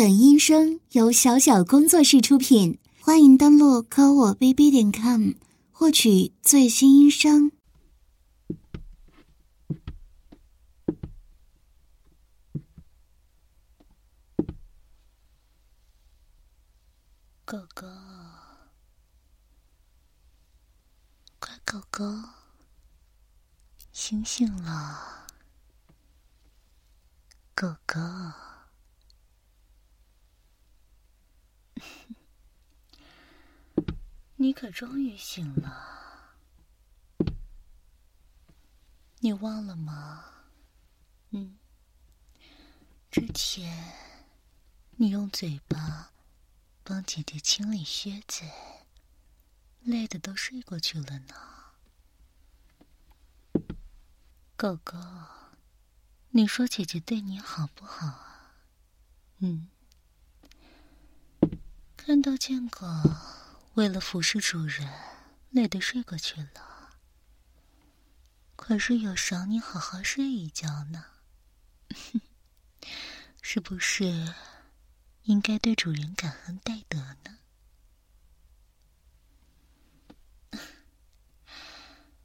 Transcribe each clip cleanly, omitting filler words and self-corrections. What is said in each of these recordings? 本音声由小小工作室出品，欢迎登录kowobaby.com 获取最新音声。狗狗，乖狗狗，醒醒了，狗狗。你可终于醒了，你忘了吗？之前你用嘴巴帮姐姐清理靴子，累得都睡过去了呢。狗狗，你说姐姐对你好不好啊？看到见狗为了服侍主人累得睡过去了，可是有赏你好好睡一觉呢。是不是应该对主人感恩戴德呢？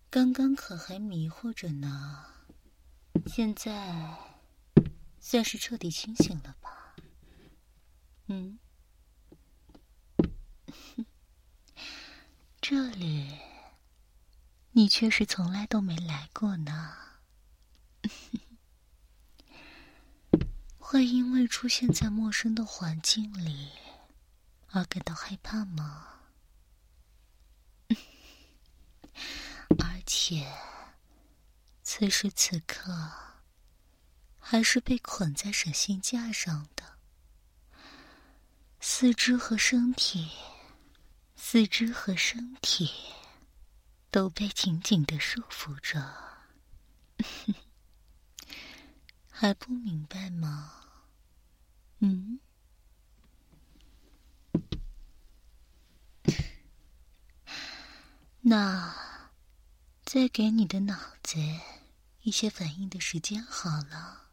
刚刚可还迷糊着呢，现在算是彻底清醒了吧？这里你确实从来都没来过呢。会因为出现在陌生的环境里而感到害怕吗？而且此时此刻还是被捆在绳性架上的，四肢和身体都被紧紧地束缚着。还不明白吗？那再给你的脑子一些反应的时间好了，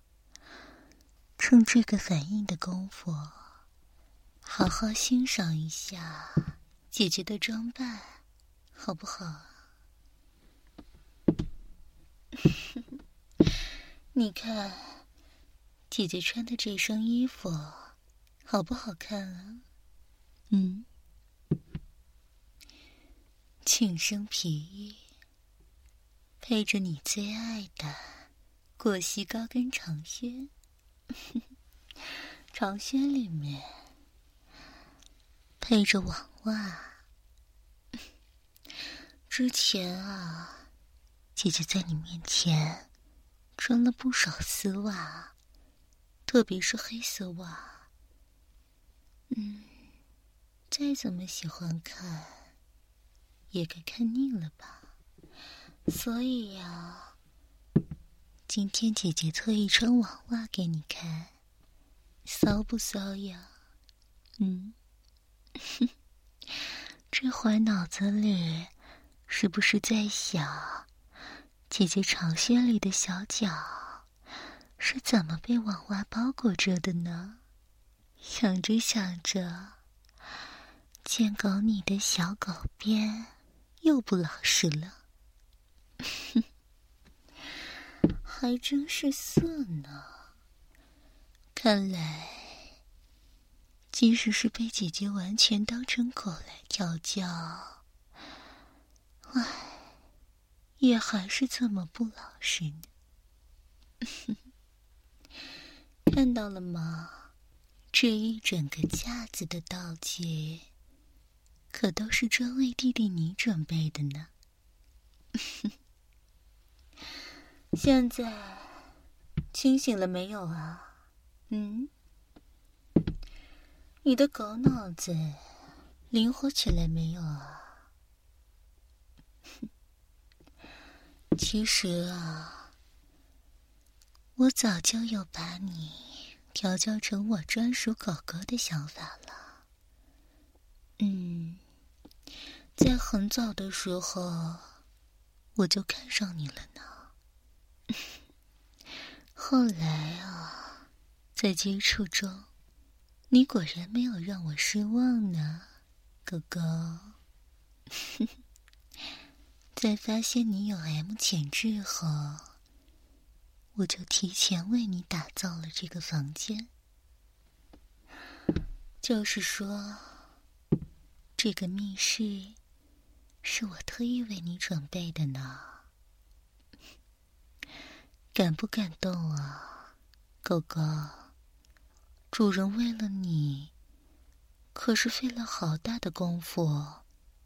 趁这个反应的功夫，好好欣赏一下姐姐的装扮，好不好？你看，姐姐穿的这身衣服，好不好看啊？紧身皮衣，配着你最爱的过膝高跟长靴，长靴里面配着网袜。之前啊，姐姐在你面前穿了不少丝袜，特别是黑丝袜。再怎么喜欢看，也该看腻了吧？所以啊，今天姐姐特意穿网袜给你看，骚不骚呀？这会儿脑子里是不是在想，姐姐长靴里的小脚是怎么被网袜包裹着的呢？想着想着，见狗你的小狗鞭又不老实了。还真是色呢。看来即使是被姐姐完全当成狗来调教，也还是这么不老实呢。看到了吗？这一整个架子的道具，可都是专为弟弟你准备的呢。现在清醒了没有啊？你的狗脑子灵活起来没有啊？其实啊，我早就有把你调教成我专属狗狗的想法了。在很早的时候我就看上你了呢。后来啊，在接触中你果然没有让我失望呢，狗狗。在发现你有 M 潜质后，我就提前为你打造了这个房间。就是说，这个密室是我特意为你准备的呢。感不感动啊，狗狗？主人为了你可是费了好大的功夫，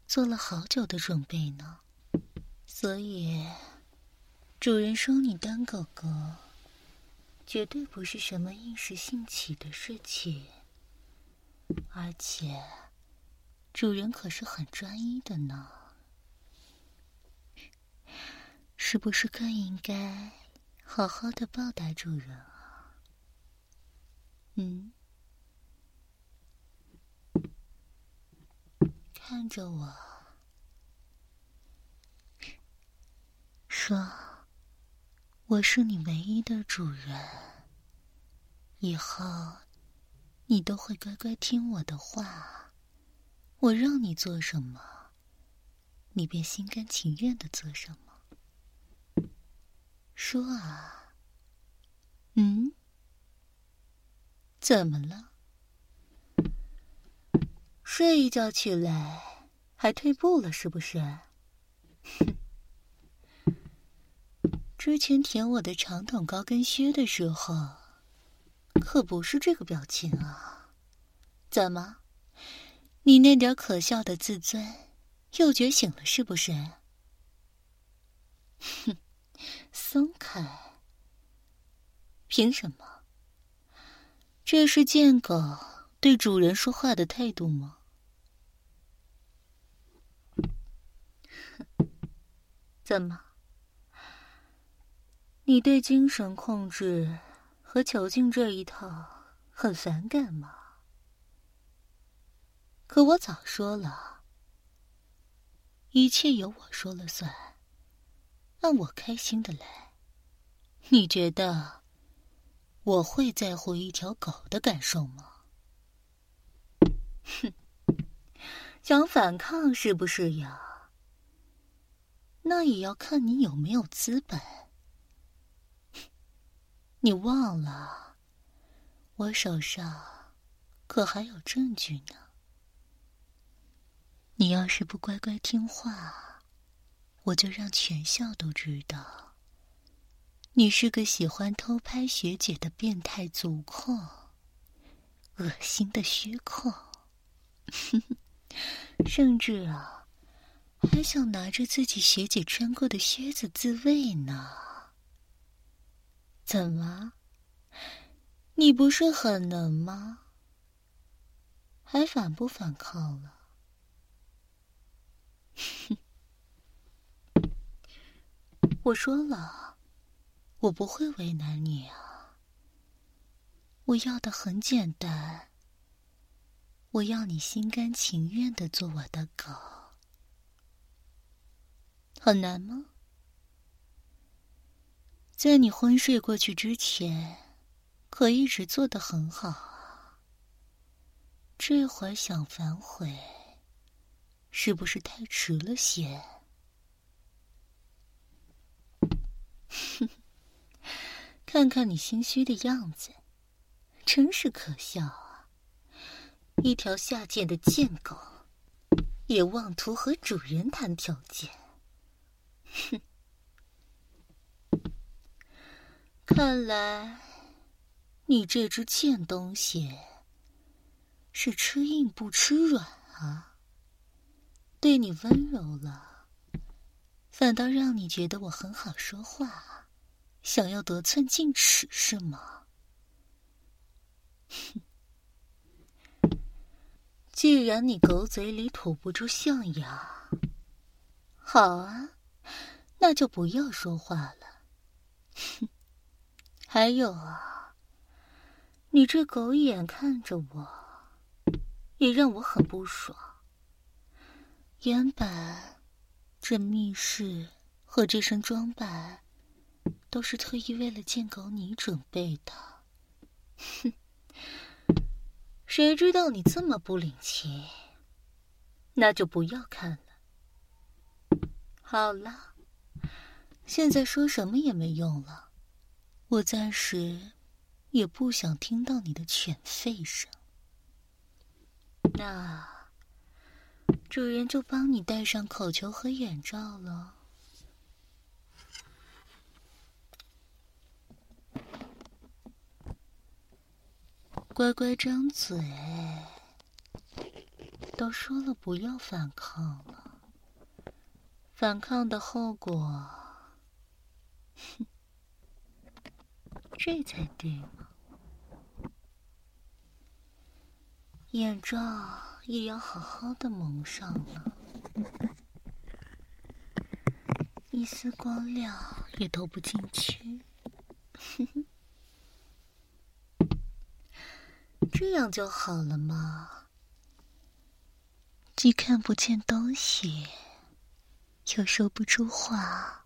做了好久的准备呢。所以主人收你当狗狗绝对不是什么一时兴起的事情，而且主人可是很专一的呢。是不是更应该好好的报答主人啊？看着我说，我是你唯一的主人，以后你都会乖乖听我的话，我让你做什么你便心甘情愿的做什么。说啊。怎么了？睡一觉起来还退步了是不是？之前舔我的长筒高跟靴的时候可不是这个表情啊。怎么，你那点可笑的自尊又觉醒了是不是？松开。凭什么？这是贱狗对主人说话的态度吗？怎么，你对精神控制和囚禁这一套很反感吗？可我早说了，一切由我说了算，按我开心的来。你觉得我会在乎一条狗的感受吗？想反抗是不是呀？那也要看你有没有资本。你忘了，我手上可还有证据呢。你要是不乖乖听话，我就让全校都知道你是个喜欢偷拍学姐的变态足控，恶心的虚控，甚至啊，还想拿着自己学姐穿过的靴子自慰呢。怎么，你不是很能吗？还反不反抗了？我说了，我不会为难你啊。我要的很简单，我要你心甘情愿的做我的狗。很难吗？在你昏睡过去之前可一直做得很好啊，这会儿想反悔是不是太迟了些？看看你心虚的样子，真是可笑啊！一条下贱的贱狗，也妄图和主人谈条件。哼！看来你这只贱东西是吃硬不吃软啊！对你温柔了，反倒让你觉得我很好说话，想要得寸进尺是吗？既然你狗嘴里吐不出象牙，好啊，那就不要说话了。还有啊，你这狗眼看着我，也让我很不爽。原本这密室和这身装扮都是特意为了见狗你准备的，谁知道你这么不领情，那就不要看了。好了，现在说什么也没用了，我暂时也不想听到你的犬吠声。那主人就帮你戴上口球和眼罩了。乖乖张嘴，都说了不要反抗了，反抗的后果，这才对嘛。眼罩也要好好的蒙上了，一丝光亮也透不进去，这样就好了嘛。既看不见东西，又说不出话，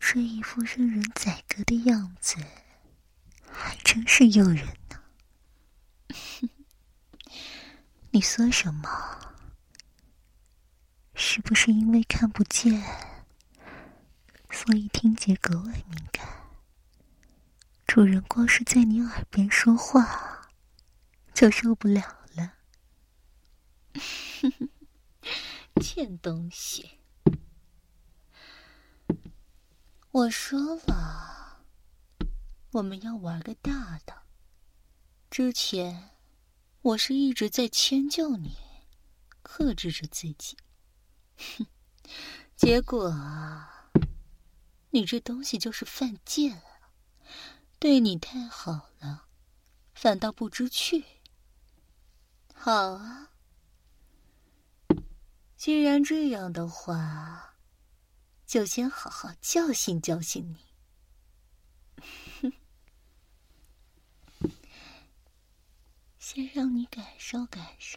这一副任人宰割的样子，还真是诱人呢。你说什么？是不是因为看不见，所以听觉格外敏感？主人光是在你耳边说话，就受不了了。贱东西！我说了，我们要玩个大的。之前我是一直在迁就你，克制着自己，结果啊，你这东西就是犯贱啊！对你太好了，反倒不知趣。好啊，既然这样的话，就先好好教训教训你。先让你感受感受，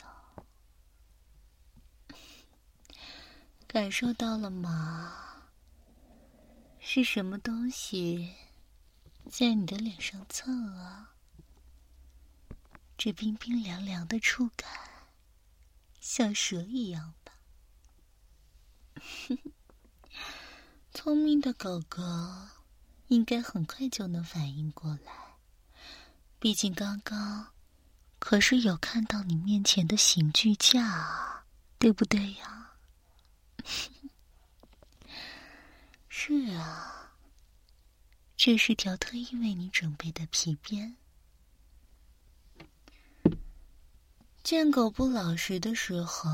感受到了吗？是什么东西在你的脸上蹭啊？这冰冰凉凉的触感，像蛇一样吧？聪明的狗狗应该很快就能反应过来，毕竟刚刚可是有看到你面前的刑具架，对不对呀？是啊，这是条特意为你准备的皮鞭。见狗不老实的时候，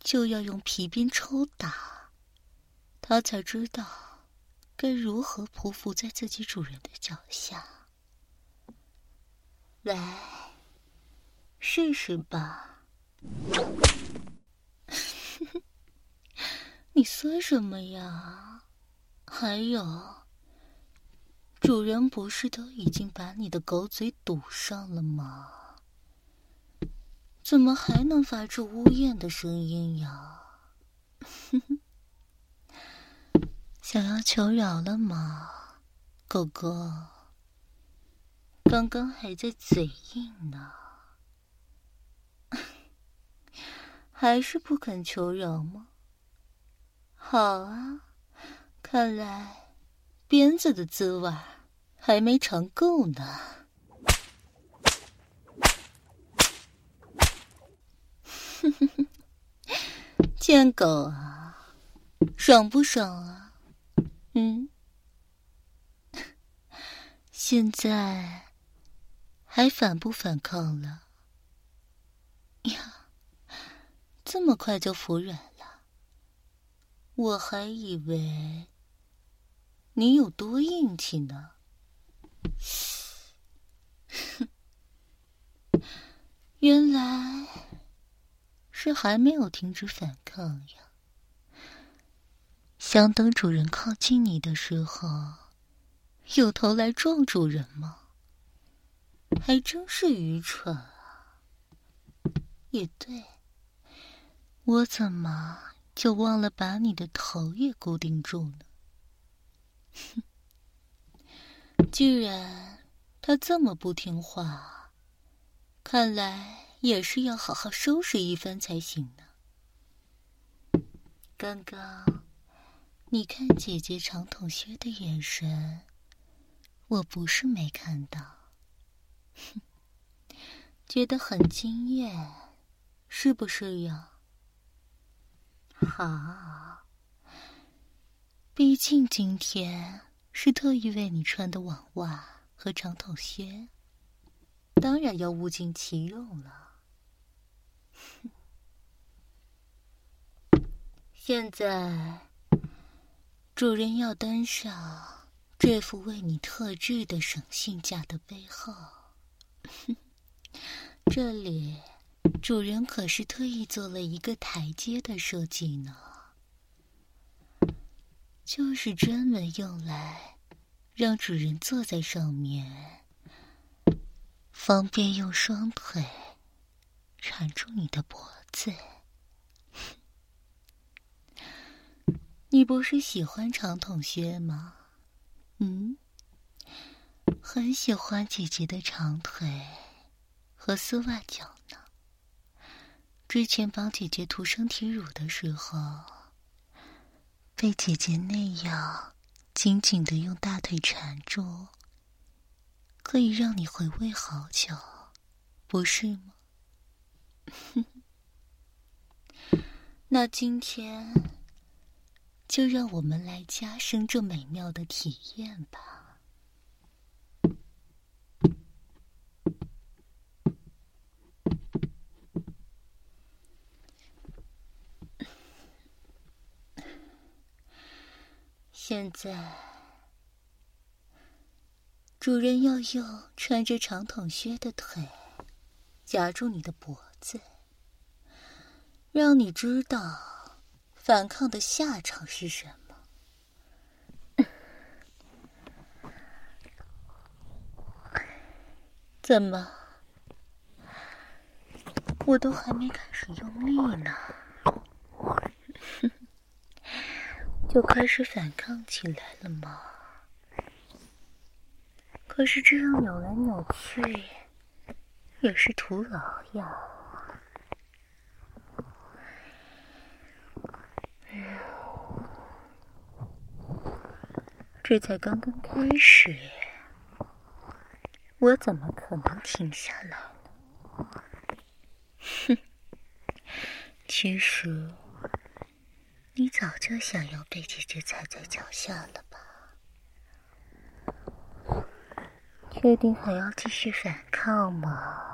就要用皮鞭抽打，它才知道该如何匍匐在自己主人的脚下。来，试试吧。你说什么呀？还有，主人不是都已经把你的狗嘴堵上了吗？怎么还能发出呜咽的声音呀？想要求饶了吗，狗狗？刚刚还在嘴硬呢，还是不肯求饶吗？好啊，看来鞭子的滋味还没尝够呢。贱狗啊，爽不爽啊？现在还反不反抗了呀？这么快就服软了？我还以为你有多硬气呢。原来是还没有停止反抗呀。想等主人靠近你的时候，有头来撞主人吗？还真是愚蠢啊！也对，我怎么就忘了把你的头也固定住呢？既然他这么不听话，看来也是要好好收拾一番才行呢。刚刚你看姐姐长筒靴的眼神，我不是没看到，觉得很惊艳，是不是呀？好，毕竟今天是特意为你穿的网袜和长筒靴，当然要物尽其用了。现在主人要登上这副为你特制的省信架的背后，这里主人可是特意做了一个台阶的设计呢，就是专门用来让主人坐在上面，方便用双腿缠住你的脖子。你不是喜欢长筒靴吗？很喜欢姐姐的长腿和丝袜脚呢。之前帮姐姐涂身体乳的时候，被姐姐那样紧紧的用大腿缠住，可以让你回味好久，不是吗？那今天就让我们来加深这美妙的体验吧。现在主人要用穿着长筒靴的腿夹住你的脖子，让你知道反抗的下场是什么。怎么，我都还没开始用力呢，就开始反抗起来了吗？可是这样扭来扭去也是徒劳呀。这才刚刚开始，我怎么可能停下来呢？其实你早就想要被姐姐踩在脚下了吧？确定还要继续反抗吗？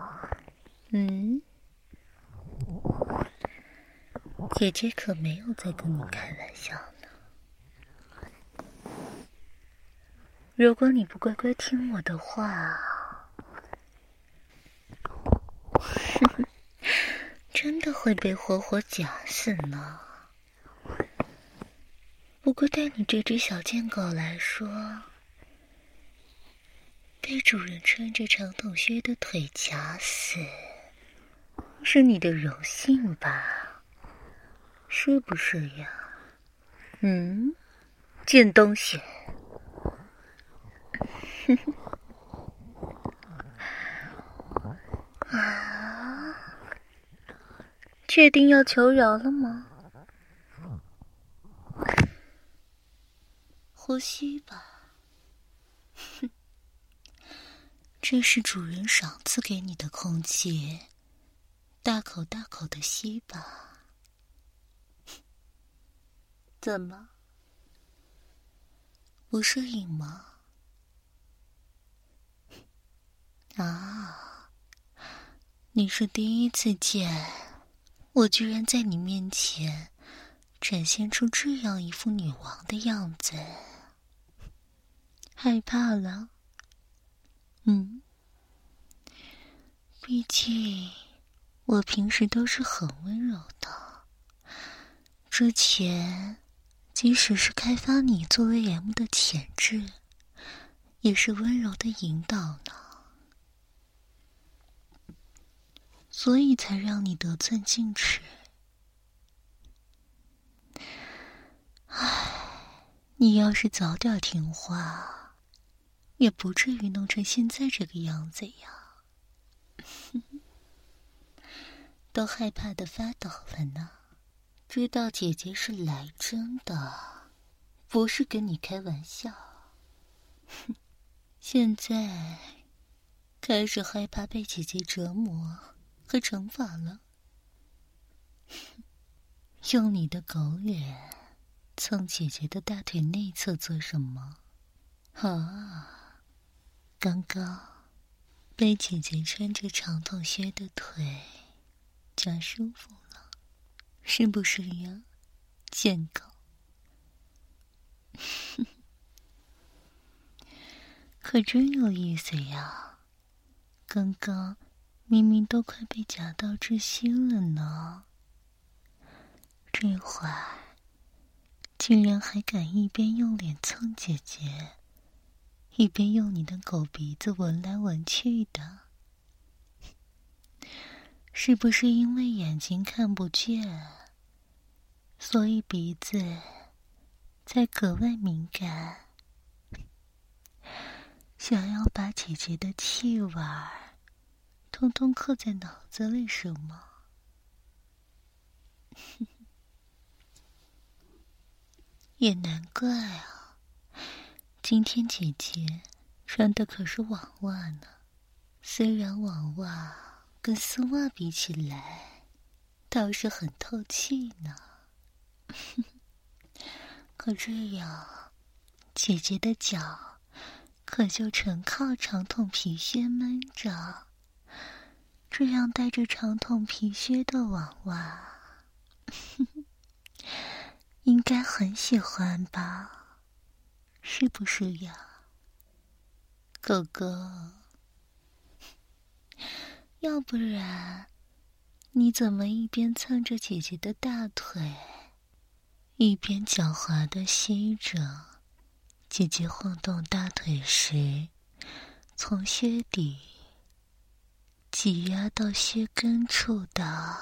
姐姐可没有在跟你开玩笑呢。如果你不乖乖听我的话，真的会被活活夹死呢。不过对你这只小贱狗来说，被主人穿着长筒靴的腿夹死是你的荣幸吧？是不是呀？贱东西。啊，确定要求饶了吗？呼吸吧，这是主人赏赐给你的空气，大口大口的吸吧。怎么，不适应吗？啊，你是第一次见我居然在你面前展现出这样一副女王的样子，害怕了？毕竟我平时都是很温柔的，之前即使是开发你作为 M 的潜质，也是温柔的引导呢，所以才让你得寸进尺。你要是早点听话，也不至于弄成现在这个样子呀。都害怕的发抖了呢。知道姐姐是来真的，不是跟你开玩笑。哼，现在开始害怕被姐姐折磨和惩罚了。用你的狗脸蹭姐姐的大腿内侧做什么？啊，刚刚被姐姐穿着长筒靴的腿夹舒服了，是不是呀，贱狗？可真有意思呀，刚刚明明都快被夹到窒息了呢，这会儿竟然还敢一边用脸蹭姐姐，一边用你的狗鼻子闻来闻去的，是不是因为眼睛看不见，所以鼻子才格外敏感，想要把姐姐的气味通通刻在脑子里是吗？也难怪啊，今天姐姐穿的可是网袜呢。虽然网袜跟丝袜比起来倒是很透气呢，可这样姐姐的脚可就全靠长筒皮靴闷着，这样带着长筒皮靴的网袜应该很喜欢吧，是不是呀，狗狗？要不然你怎么一边蹭着姐姐的大腿，一边狡猾地吸着姐姐晃动大腿时从靴底挤压到靴根处的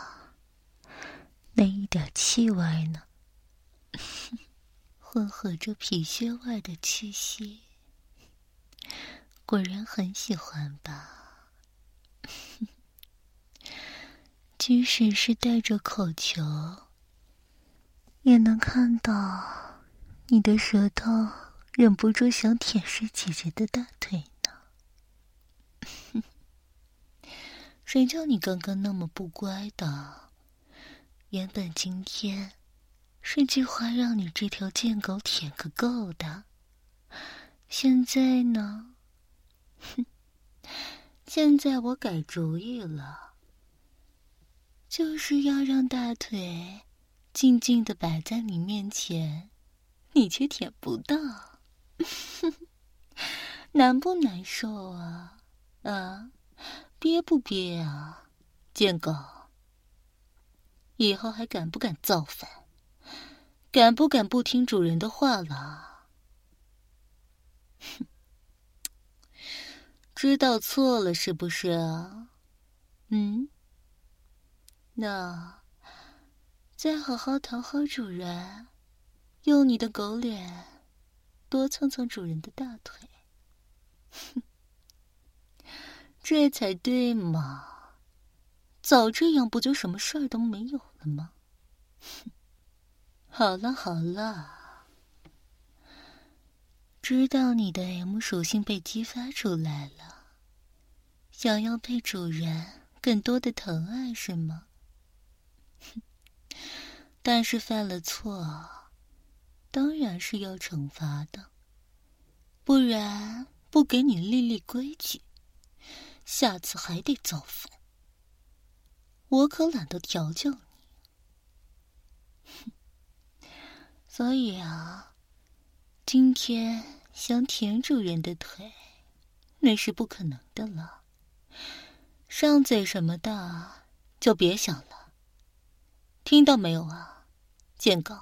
那一点气味呢？混合着皮靴外的气息，果然很喜欢吧。即使是带着口球，也能看到你的舌头忍不住想舔舐姐姐的大腿呢。谁叫你刚刚那么不乖的，原本今天是计划让你这条贱狗舔个够的，现在呢？现在我改主意了，就是要让大腿静静地摆在你面前，你却舔不到。难不难受啊？啊，憋不憋啊，贱狗？以后还敢不敢造反？敢不敢不听主人的话了？知道错了是不是啊？嗯？那再好好讨好主人，用你的狗脸多蹭蹭主人的大腿。这才对嘛，早这样不就什么事儿都没有了吗？好了好了，知道你的 M 属性被激发出来了，想要被主人更多的疼爱是吗？但是犯了错，当然是要惩罚的，不然不给你立立规矩，下次还得造反。我可懒得调教你。所以啊，今天想舔主人的腿，那是不可能的了。上嘴什么的就别想了，听到没有啊，贱狗？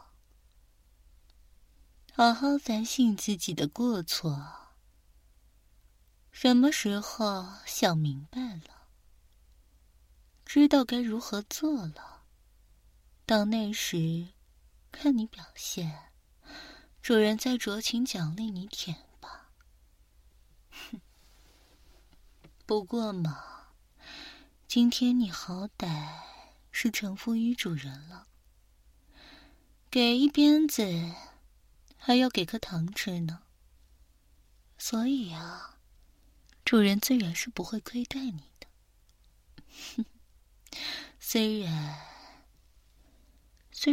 好好反省自己的过错。什么时候想明白了，知道该如何做了，到那时看你表现，主人再酌情奖励你舔吧。不过嘛，今天你好歹是臣服于主人了。给一鞭子，还要给颗糖吃呢。所以啊，主人自然是不会亏待你的。虽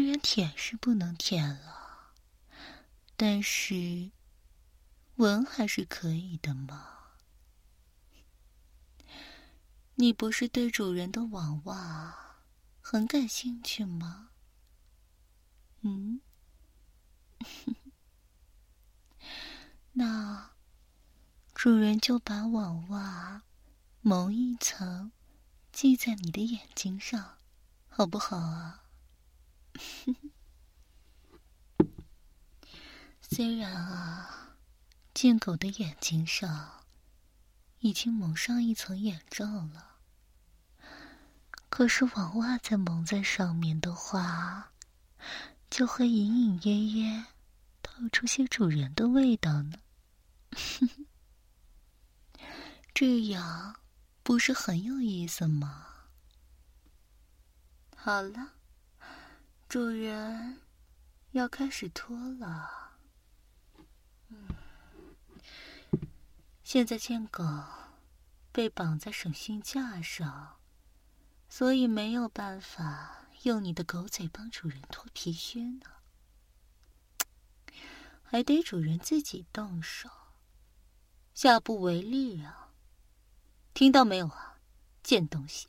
然舔是不能舔了，但是闻还是可以的嘛。你不是对主人的网袜很感兴趣吗？嗯，那主人就把网袜蒙一层，系在你的眼睛上，好不好啊？虽然啊，贱狗的眼睛上已经蒙上一层眼罩了，可是网袜再蒙在上面的话，就会隐隐约约透出些主人的味道呢。这样不是很有意思吗？好了，主人要开始脱了。现在贱狗被绑在绳训架上，所以没有办法用你的狗嘴帮主人脱皮靴呢，还得主人自己动手，下不为例啊！听到没有啊，贱东西！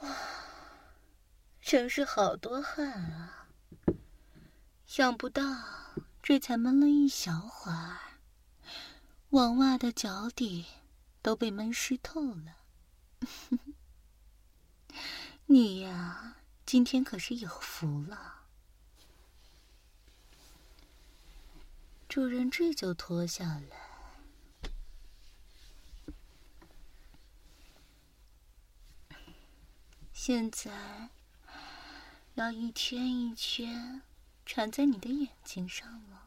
哇，真是好多汗啊！想不到这才闷了一小会儿，网袜的脚底都被闷湿透了。你呀，今天可是有福了。主人这就脱下来，现在要一圈一圈缠在你的眼睛上了。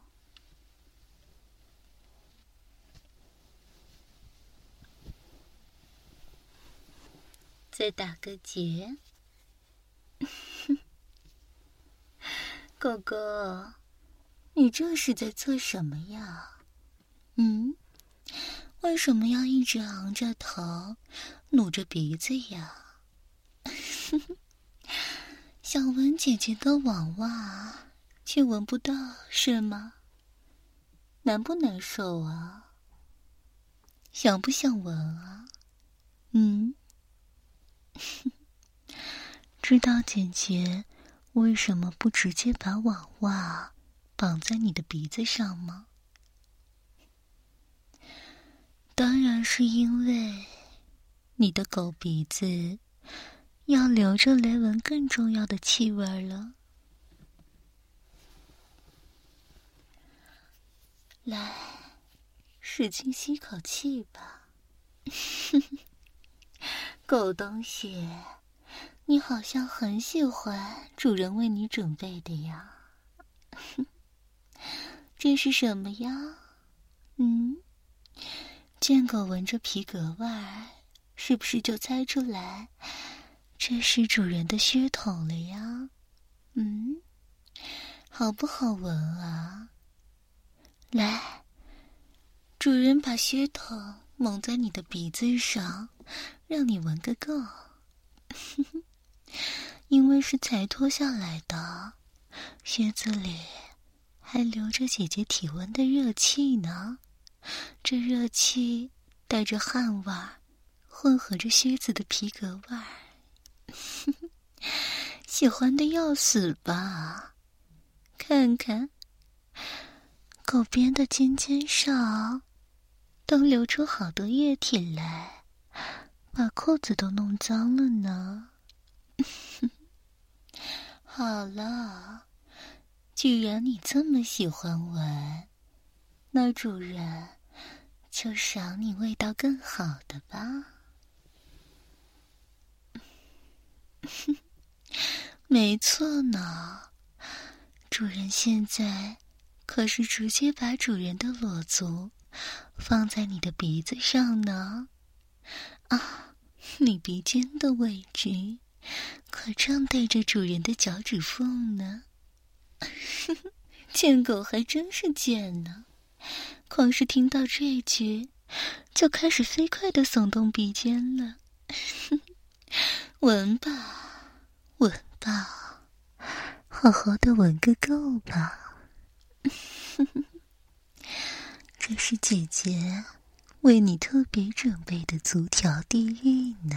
再打个结。狗狗，你这是在做什么呀？嗯，为什么要一直昂着头努着鼻子呀？想闻姐姐的网袜却闻不到是吗？难不难受啊？想不想闻啊？嗯，知道姐姐为什么不直接把网袜绑在你的鼻子上吗？当然是因为你的狗鼻子要留着来闻更重要的气味了。来，使劲吸口气吧。狗东西，你好像很喜欢主人为你准备的呀。这是什么呀？嗯，见狗闻着皮革味儿，是不是就猜出来这是主人的血统了呀？嗯，好不好闻啊？来，主人把靴筒蒙在你的鼻子上，让你闻个够。因为是才脱下来的，靴子里还留着姐姐体温的热气呢。这热气带着汗味儿，混合着靴子的皮革味儿。喜欢的要死吧？看看狗边的尖尖上都流出好多液体来，把裤子都弄脏了呢。好了，既然你这么喜欢闻，那主人就赏你味道更好的吧。没错呢，主人现在可是直接把主人的裸足放在你的鼻子上呢。啊，你鼻尖的位置可正对着主人的脚趾缝呢。贱狗还真是贱呢，光是听到这句就开始飞快地耸动鼻尖了。闻吧闻吧，好好的闻个够吧。这是姐姐为你特别准备的足条地狱呢。